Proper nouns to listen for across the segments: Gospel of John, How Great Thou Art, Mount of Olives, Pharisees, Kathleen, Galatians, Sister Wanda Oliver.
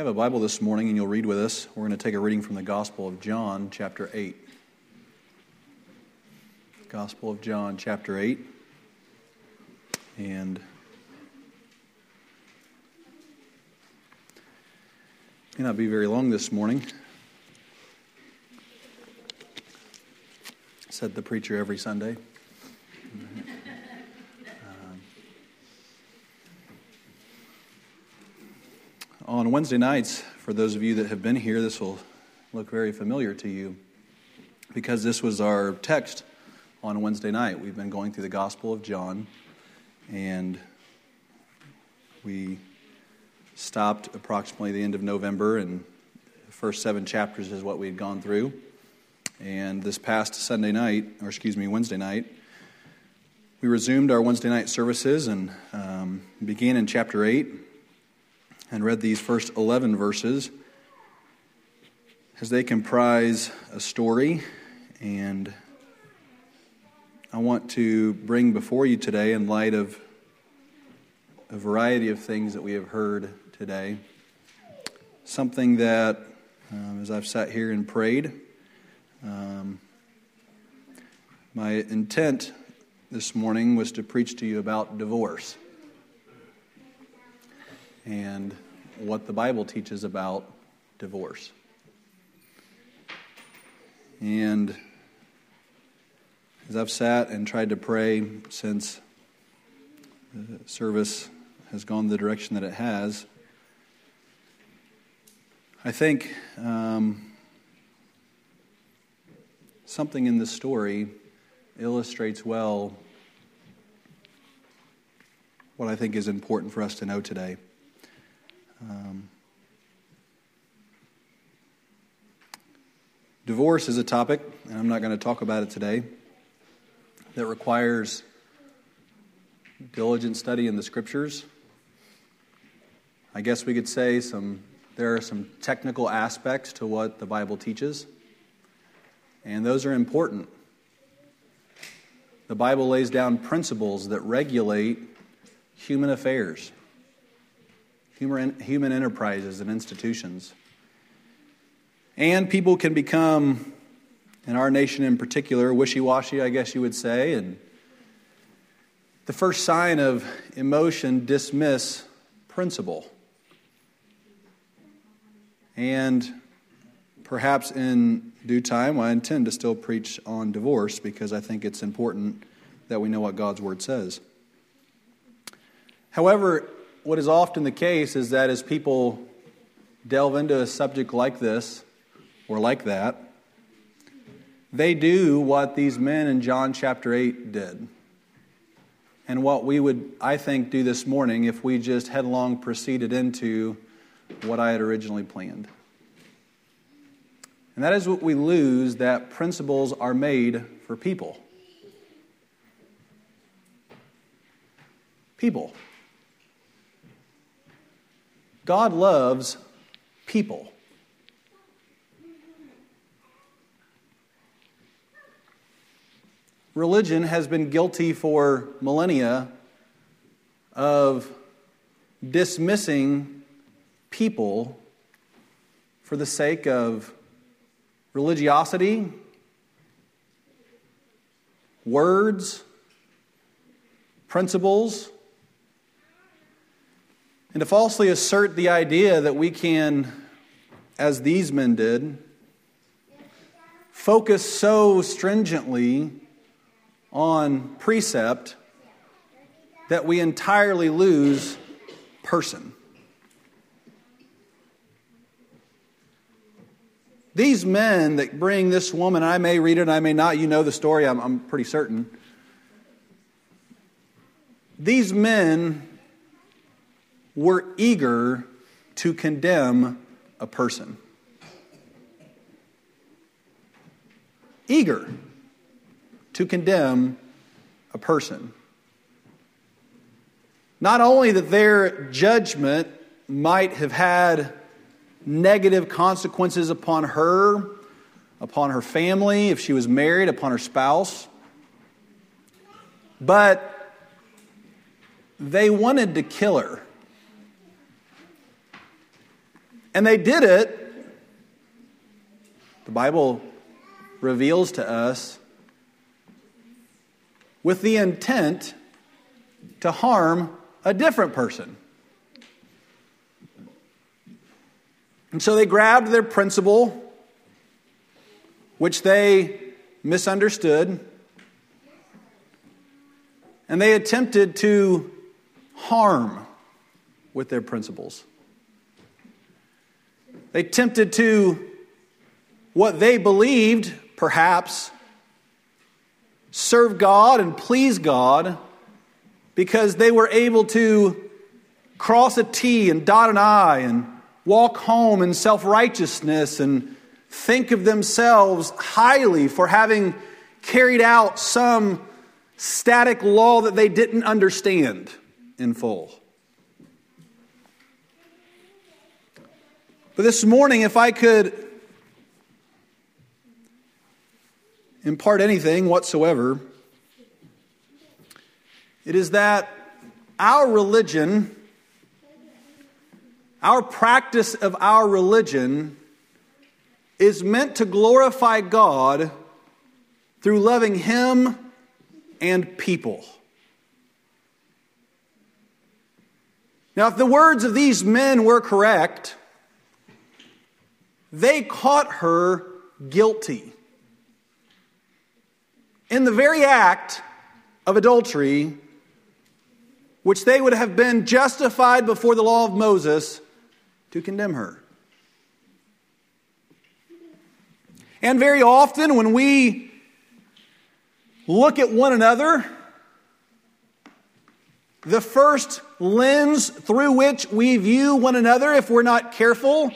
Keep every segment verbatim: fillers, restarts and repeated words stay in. You have a Bible this morning and you'll read with us. We're going to take a reading from the Gospel of John, chapter eight. Gospel of John, chapter eight. And it may not be very long this morning. Said the preacher every Sunday. On Wednesday nights, for those of you that have been here, this will look very familiar to you because this was our text on Wednesday night. We've been going through the Gospel of John, and we stopped approximately the end of November, and the first seven chapters is what we had gone through. And this past Sunday night, or excuse me, Wednesday night, we resumed our Wednesday night services and um, began in chapter eight. And read these first eleven verses as they comprise a story. And I want to bring before you today, in light of a variety of things that we have heard today, something that, um, as I've sat here and prayed, um, my intent this morning was to preach to you about divorce. And what the Bible teaches about divorce. And as I've sat and tried to pray since the service has gone the direction that it has, I think um, something in this story illustrates well what I think is important for us to know today. Um, divorce is a topic, and I'm not going to talk about it today, that requires diligent study in the Scriptures. I guess we could say some there are some technical aspects to what the Bible teaches, and those are important. The Bible lays down principles that regulate human affairs. Human, human enterprises and institutions. And people can become, in our nation in particular, wishy-washy, I guess you would say, and the first sign of emotion, dismiss principle. And perhaps in due time, I intend to still preach on divorce because I think it's important that we know what God's Word says. However, what is often the case is that as people delve into a subject like this or like that, they do what these men in John chapter eight did. And what we would, I think, do this morning if we just headlong proceeded into what I had originally planned. And that is what we lose, that principles are made for people. People. God loves people. Religion has been guilty for millennia of dismissing people for the sake of religiosity, words, principles, and to falsely assert the idea that we can, as these men did, focus so stringently on precept that we entirely lose person. These men that bring this woman, I may read it, I may not, you know the story, I'm, I'm pretty certain. These men were eager to condemn a person. Eager to condemn a person. Not only that their judgment might have had negative consequences upon her, upon her family, if she was married, upon her spouse, but they wanted to kill her. And they did it. The Bible reveals to us with the intent to harm a different person. And so they grabbed their principle, which they misunderstood, and they attempted to harm with their principles. They tempted to what they believed, perhaps, serve God and please God, because they were able to cross a T and dot an I and walk home in self-righteousness and think of themselves highly for having carried out some static law that they didn't understand in full. But this morning, if I could impart anything whatsoever, it is that our religion, our practice of our religion, is meant to glorify God through loving Him and people. Now, if the words of these men were correct, they caught her guilty in the very act of adultery, which they would have been justified before the law of Moses to condemn her. And very often when we look at one another, the first lens through which we view one another, if we're not careful,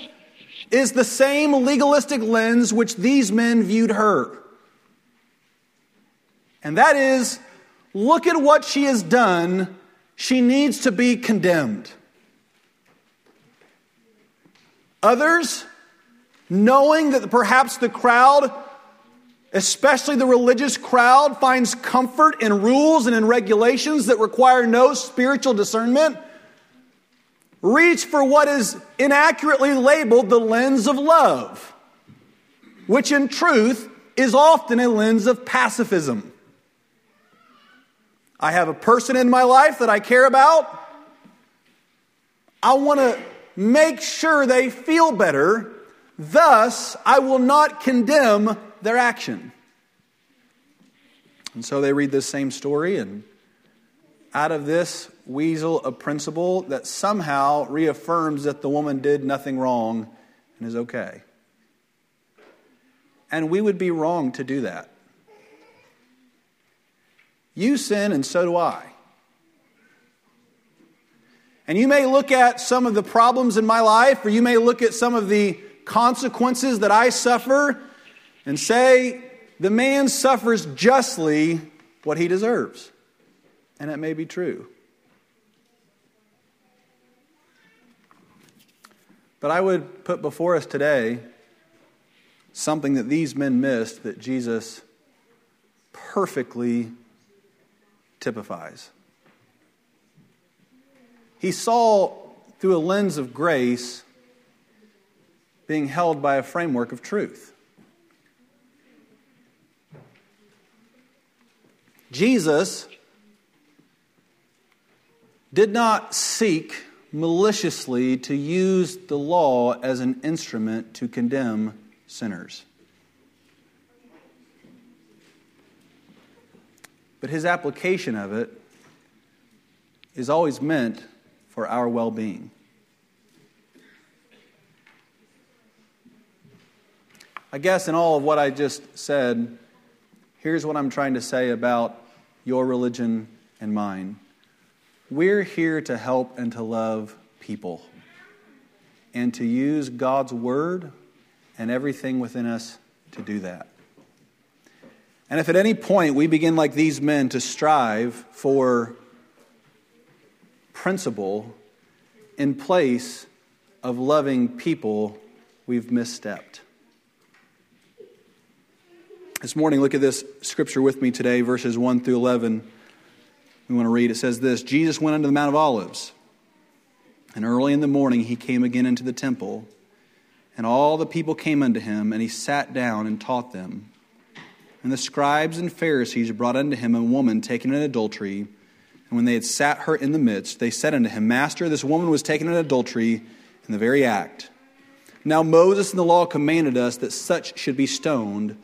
is the same legalistic lens which these men viewed her. And that is, look at what she has done. She needs to be condemned. Others, knowing that perhaps the crowd, especially the religious crowd, finds comfort in rules and in regulations that require no spiritual discernment, reach for what is inaccurately labeled the lens of love, which in truth is often a lens of pacifism. I have a person in my life that I care about. I want to make sure they feel better. Thus, I will not condemn their action. And so they read this same story, and out of this weasel a principle that somehow reaffirms that the woman did nothing wrong and is okay. And we would be wrong to do that. You sin and so do I. And you may look at some of the problems in my life, or you may look at some of the consequences that I suffer and say, the man suffers justly what he deserves. And that may be true. But I would put before us today something that these men missed that Jesus perfectly typifies. He saw through a lens of grace being held by a framework of truth. Jesus did not seek maliciously to use the law as an instrument to condemn sinners. But his application of it is always meant for our well-being. I guess in all of what I just said, here's what I'm trying to say about your religion and mine. We're here to help and to love people and to use God's word and everything within us to do that. And if at any point we begin like these men to strive for principle in place of loving people, we've misstepped. This morning, look at this scripture with me today, verses one through eleven. We want to read. It says this: Jesus went unto the Mount of Olives, and early in the morning he came again into the temple, And all the people came unto him, and he sat down and taught them. And the scribes and Pharisees brought unto him a woman taken in adultery. And when they had sat her in the midst, they said unto him, Master, this woman was taken in adultery in the very act. Now Moses in the law commanded us that such should be stoned,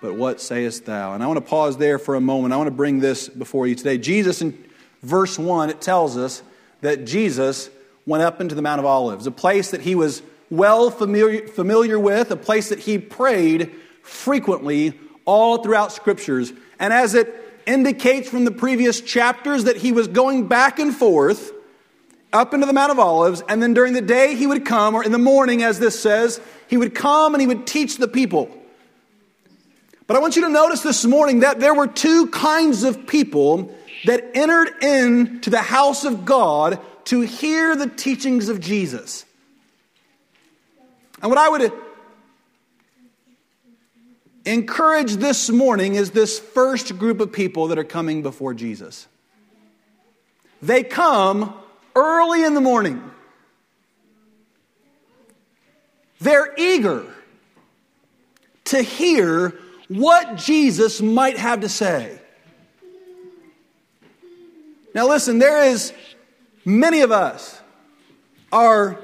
but what sayest thou? And I want to pause there for a moment. I want to bring this before you today. Jesus, in verse one, it tells us that Jesus went up into the Mount of Olives, a place that he was well familiar, familiar with, a place that he prayed frequently all throughout Scriptures. And as it indicates from the previous chapters that he was going back and forth up into the Mount of Olives, and then during the day he would come, or in the morning, as this says, he would come and he would teach the people. But I want you to notice this morning that there were two kinds of people that entered into the house of God to hear the teachings of Jesus. And what I would encourage this morning is this first group of people that are coming before Jesus. They come early in the morning. They're eager to hear what Jesus might have to say. Now listen, there is, many of us are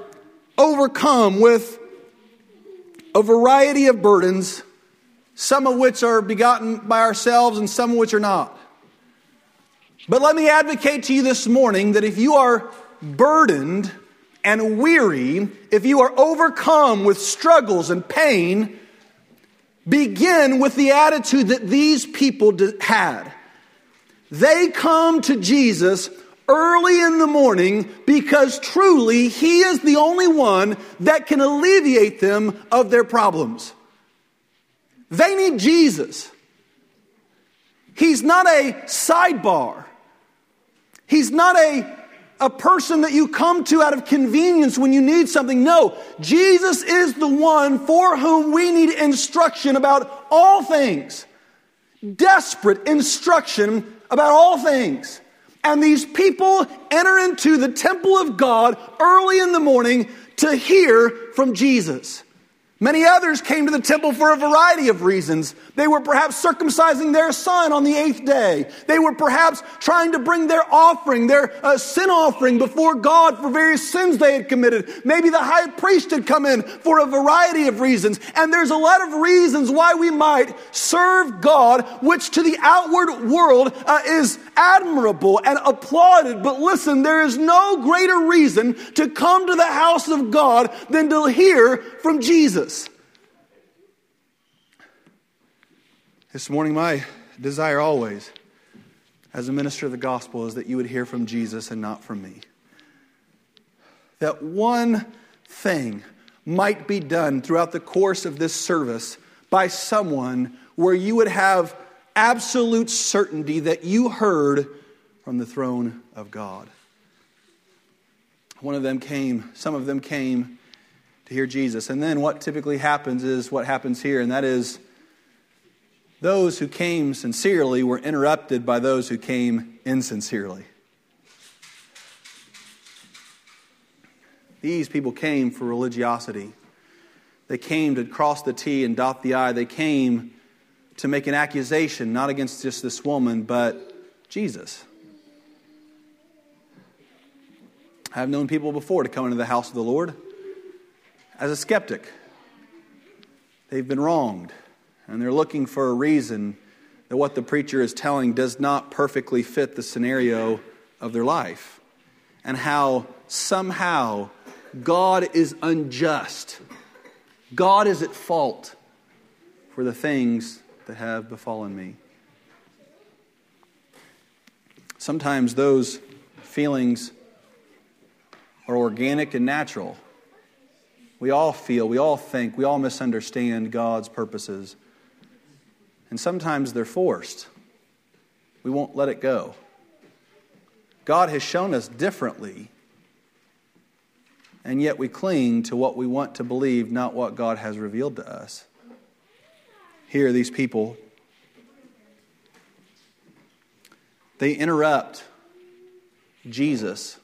overcome with a variety of burdens, some of which are begotten by ourselves and some of which are not. But let me advocate to you this morning that if you are burdened and weary, if you are overcome with struggles and pain, begin with the attitude that these people had. They come to Jesus early in the morning because truly he is the only one that can alleviate them of their problems. They need Jesus. He's not a sidebar. He's not a, a person that you come to out of convenience when you need something. No, Jesus is the one for whom we need instruction about all things. Desperate instruction about all things. And these people enter into the temple of God early in the morning to hear from Jesus. Many others came to the temple for a variety of reasons. They were perhaps circumcising their son on the eighth day. They were perhaps trying to bring their offering, their uh, sin offering before God for various sins they had committed. Maybe the high priest had come in for a variety of reasons. And there's a lot of reasons why we might serve God, which to the outward world uh, is admirable and applauded. But listen, there is no greater reason to come to the house of God than to hear from Jesus. This morning, my desire always as a minister of the gospel is that you would hear from Jesus and not from me. That one thing might be done throughout the course of this service by someone where you would have absolute certainty that you heard from the throne of God. One of them came, some of them came to hear Jesus. And then what typically happens is what happens here, and that is those who came sincerely were interrupted by those who came insincerely. These people came for religiosity. They came to cross the T and dot the I. They came to make an accusation, not against just this woman, but Jesus. I've known people before to come into the house of the Lord as a skeptic. They've been wronged. And they're looking for a reason that what the preacher is telling does not perfectly fit the scenario of their life. And how somehow God is unjust. God is at fault for the things that have befallen me. Sometimes those feelings are organic and natural. We all feel, we all think, we all misunderstand God's purposes. And sometimes they're forced. We won't let it go. God has shown us differently, and yet we cling to what we want to believe, not what God has revealed to us. Here, these people, they interrupt Jesus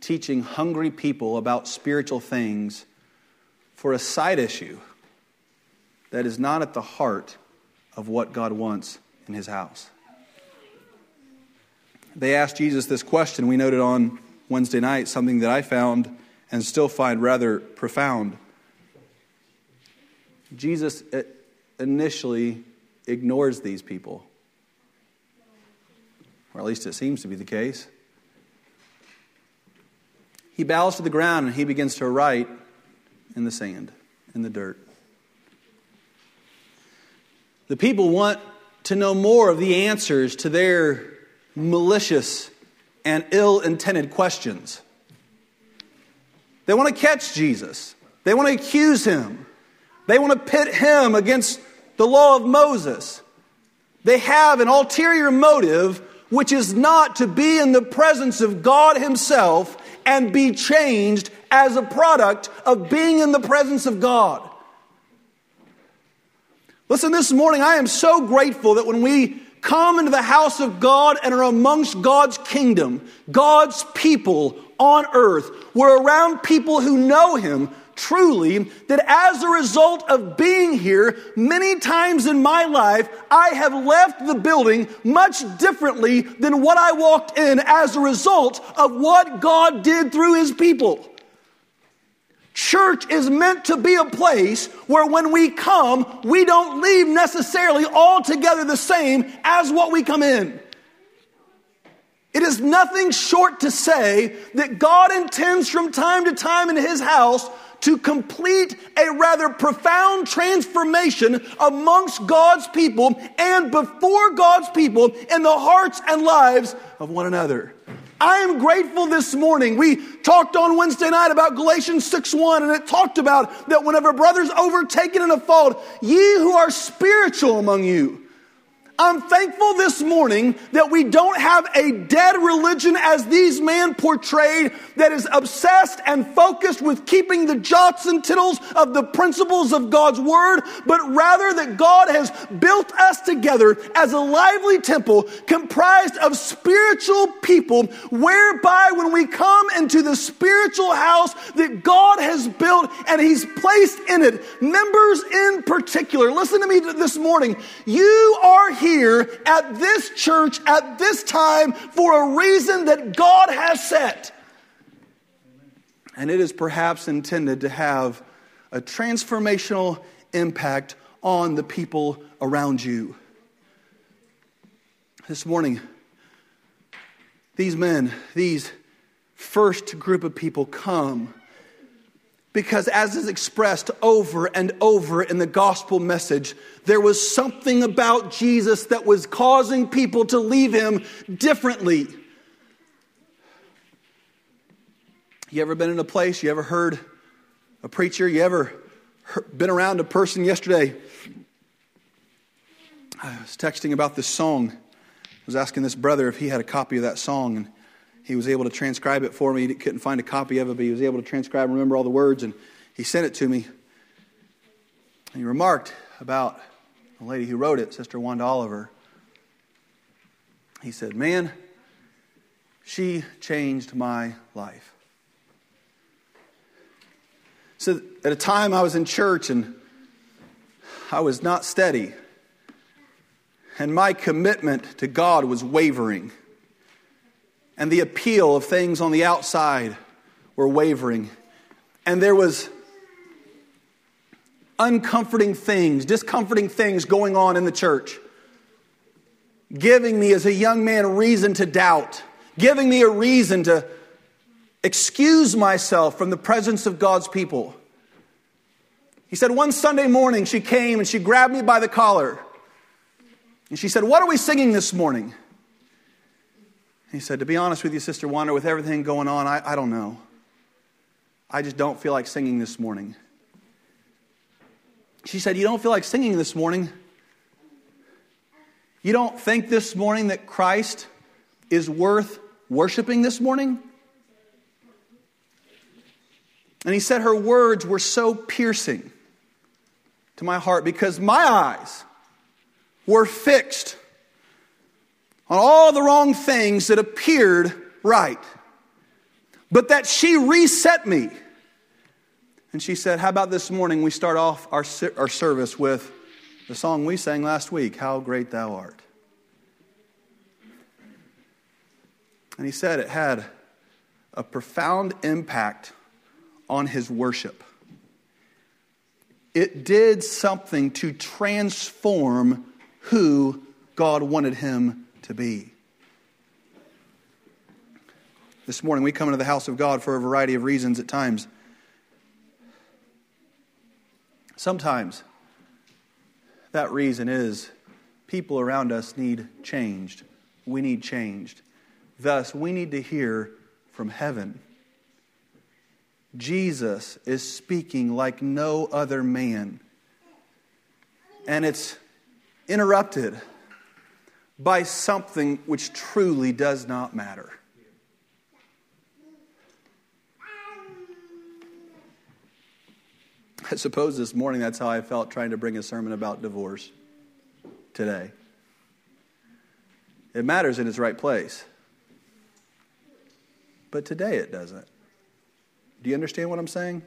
teaching hungry people about spiritual things for a side issue that is not at the heart of what God wants in his house. They asked Jesus this question. We noted on Wednesday night something that I found and still find rather profound. Jesus initially ignores these people. Or at least it seems to be the case. He bows to the ground and he begins to write in the sand, in the dirt. The people want to know more of the answers to their malicious and ill-intended questions. They want to catch Jesus. They want to accuse him. They want to pit him against the law of Moses. They have an ulterior motive, which is not to be in the presence of God himself and be changed as a product of being in the presence of God. Listen, this morning I am so grateful that when we come into the house of God and are amongst God's kingdom, God's people on earth, we're around people who know him truly, that as a result of being here, many times in my life, I have left the building much differently than what I walked in as a result of what God did through his people. Church is meant to be a place where when we come, we don't leave necessarily altogether the same as what we come in. It is nothing short to say that God intends from time to time in his house to complete a rather profound transformation amongst God's people and before God's people in the hearts and lives of one another. I am grateful this morning. We talked on Wednesday night about Galatians six one, and it talked about that whenever brothers overtaken in a fault, ye who are spiritual among you. I'm thankful this morning that we don't have a dead religion as these men portrayed that is obsessed and focused with keeping the jots and tittles of the principles of God's word, but rather that God has built us together as a lively temple comprised of spiritual people, whereby when we come into the spiritual house that God has built and he's placed in it, members in particular, listen to me this morning, you are here. Here at this church at this time for a reason that God has set. And it is perhaps intended to have a transformational impact on the people around you. This morning, these men, these first group of people come because as is expressed over and over in the gospel message, there was something about Jesus that was causing people to leave him differently. You ever been in a place, you ever heard a preacher, you ever been around a person yesterday? I was texting about this song. I was asking this brother if he had a copy of that song, and he was able to transcribe it for me. He couldn't find a copy of it, but he was able to transcribe and remember all the words, and he sent it to me. And he remarked about the lady who wrote it, Sister Wanda Oliver. He said, "Man, she changed my life." So at a time I was in church, and I was not steady. And my commitment to God was wavering. And the appeal of things on the outside were wavering. And there was uncomforting things, discomforting things going on in the church. Giving me as a young man reason to doubt. Giving me a reason to excuse myself from the presence of God's people. He said one Sunday morning she came and she grabbed me by the collar. And she said, "What are we singing this morning?" He said, "To be honest with you, Sister Wanda, with everything going on, I, I don't know. I just don't feel like singing this morning." She said, "You don't feel like singing this morning? You don't think this morning that Christ is worth worshiping this morning?" And he said her words were so piercing to my heart because my eyes were fixed on all the wrong things that appeared right. But that she reset me. And she said, how about this morning we start off our, our service with the song we sang last week, How Great Thou Art. And he said it had a profound impact on his worship. It did something to transform who God wanted him to be. This morning we come into the house of God for a variety of reasons at times. Sometimes that reason is people around us need changed. We need changed. Thus, we need to hear from heaven. Jesus is speaking like no other man. And it's interrupted by something which truly does not matter. I suppose this morning that's how I felt trying to bring a sermon about divorce today. It matters in its right place. But today it doesn't. Do you understand what I'm saying?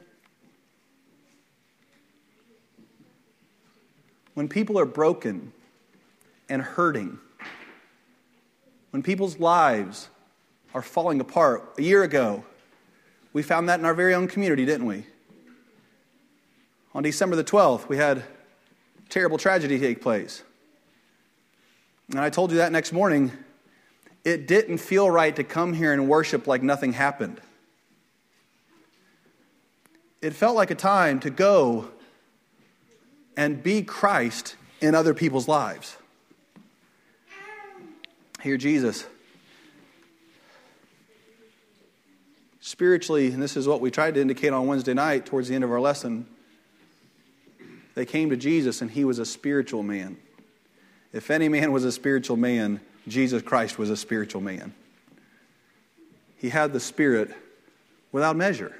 When people are broken and hurting, when people's lives are falling apart, a year ago, we found that in our very own community, didn't we? On December the twelfth, we had a terrible tragedy take place. And I told you that next morning, it didn't feel right to come here and worship like nothing happened. It felt like a time to go and be Christ in other people's lives. Hear Jesus. Spiritually, and this is what we tried to indicate on Wednesday night towards the end of our lesson, they came to Jesus and he was a spiritual man. If any man was a spiritual man, Jesus Christ was a spiritual man. He had the Spirit without measure.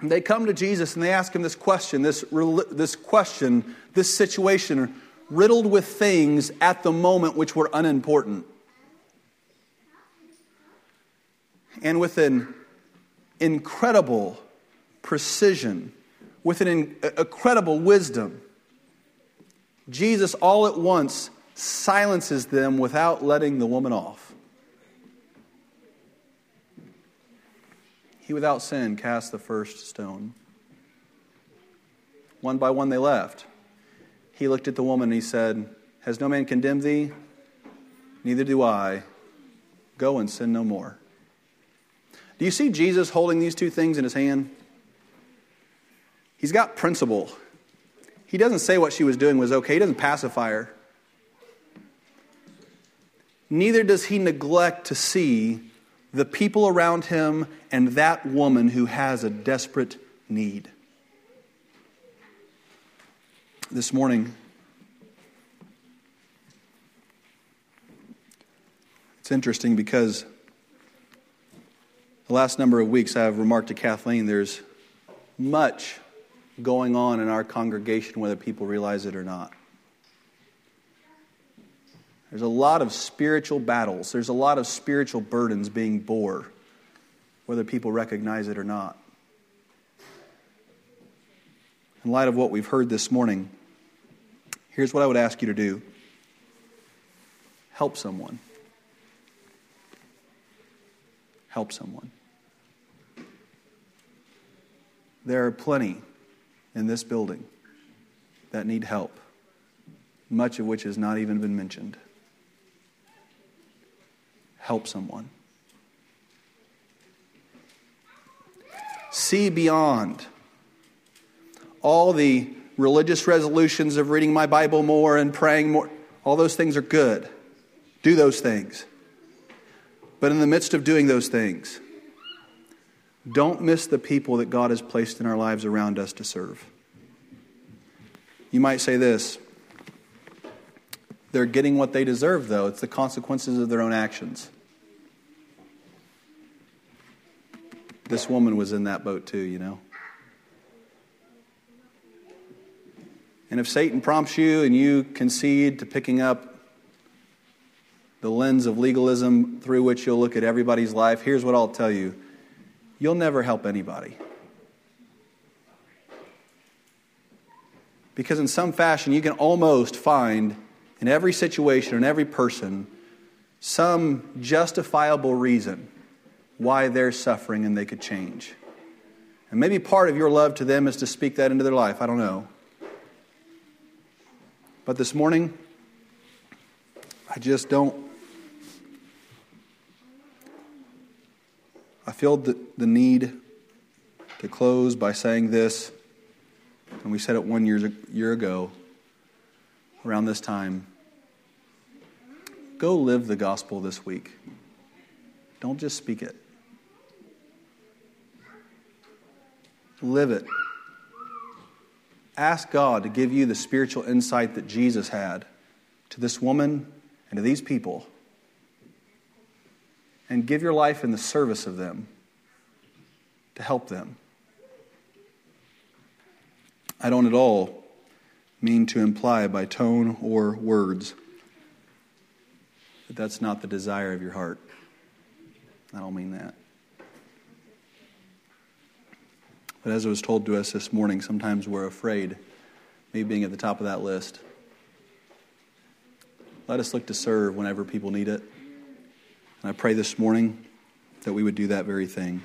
And they come to Jesus and they ask him this question, this, this question, this situation riddled with things at the moment which were unimportant. And with an incredible precision, with an in, incredible wisdom, Jesus all at once silences them without letting the woman off. He without sin cast the first stone. One by one they left. He looked at the woman and he said, has no man condemned thee? Neither do I. Go and sin no more. Do you see Jesus holding these two things in his hand? He's got principle. He doesn't say what she was doing was okay. He doesn't pacify her. Neither does he neglect to see the people around him and that woman who has a desperate need. This morning, it's interesting because the last number of weeks I have remarked to Kathleen there's much going on in our congregation, whether people realize it or not. There's a lot of spiritual battles. There's a lot of spiritual burdens being bore, whether people recognize it or not. In light of what we've heard this morning, here's what I would ask you to do. Help someone. Help someone. There are plenty in this building that need help, much of which has not even been mentioned. Help someone. See beyond all the religious resolutions of reading my Bible more and praying more. All those things are good. Do those things. But in the midst of doing those things, don't miss the people that God has placed in our lives around us to serve. You might say this, they're getting what they deserve, though. It's the consequences of their own actions. This woman was in that boat too, you know. And if Satan prompts you and you concede to picking up the lens of legalism through which you'll look at everybody's life, here's what I'll tell you. You'll never help anybody. Because in some fashion, you can almost find in every situation, in every person, some justifiable reason why they're suffering and they could change. And maybe part of your love to them is to speak that into their life. I don't know. But this morning, I just don't. I feel the, the need to close by saying this, and we said it one year, year ago, around this time. Go live the gospel this week. Don't just speak it. Live it. Ask God to give you the spiritual insight that Jesus had to this woman and to these people. And give your life in the service of them to help them. I don't at all mean to imply by tone or words that that's not the desire of your heart. I don't mean that. But as it was told to us this morning, sometimes we're afraid, me being at the top of that list. Let us look to serve whenever people need it. And I pray this morning that we would do that very thing.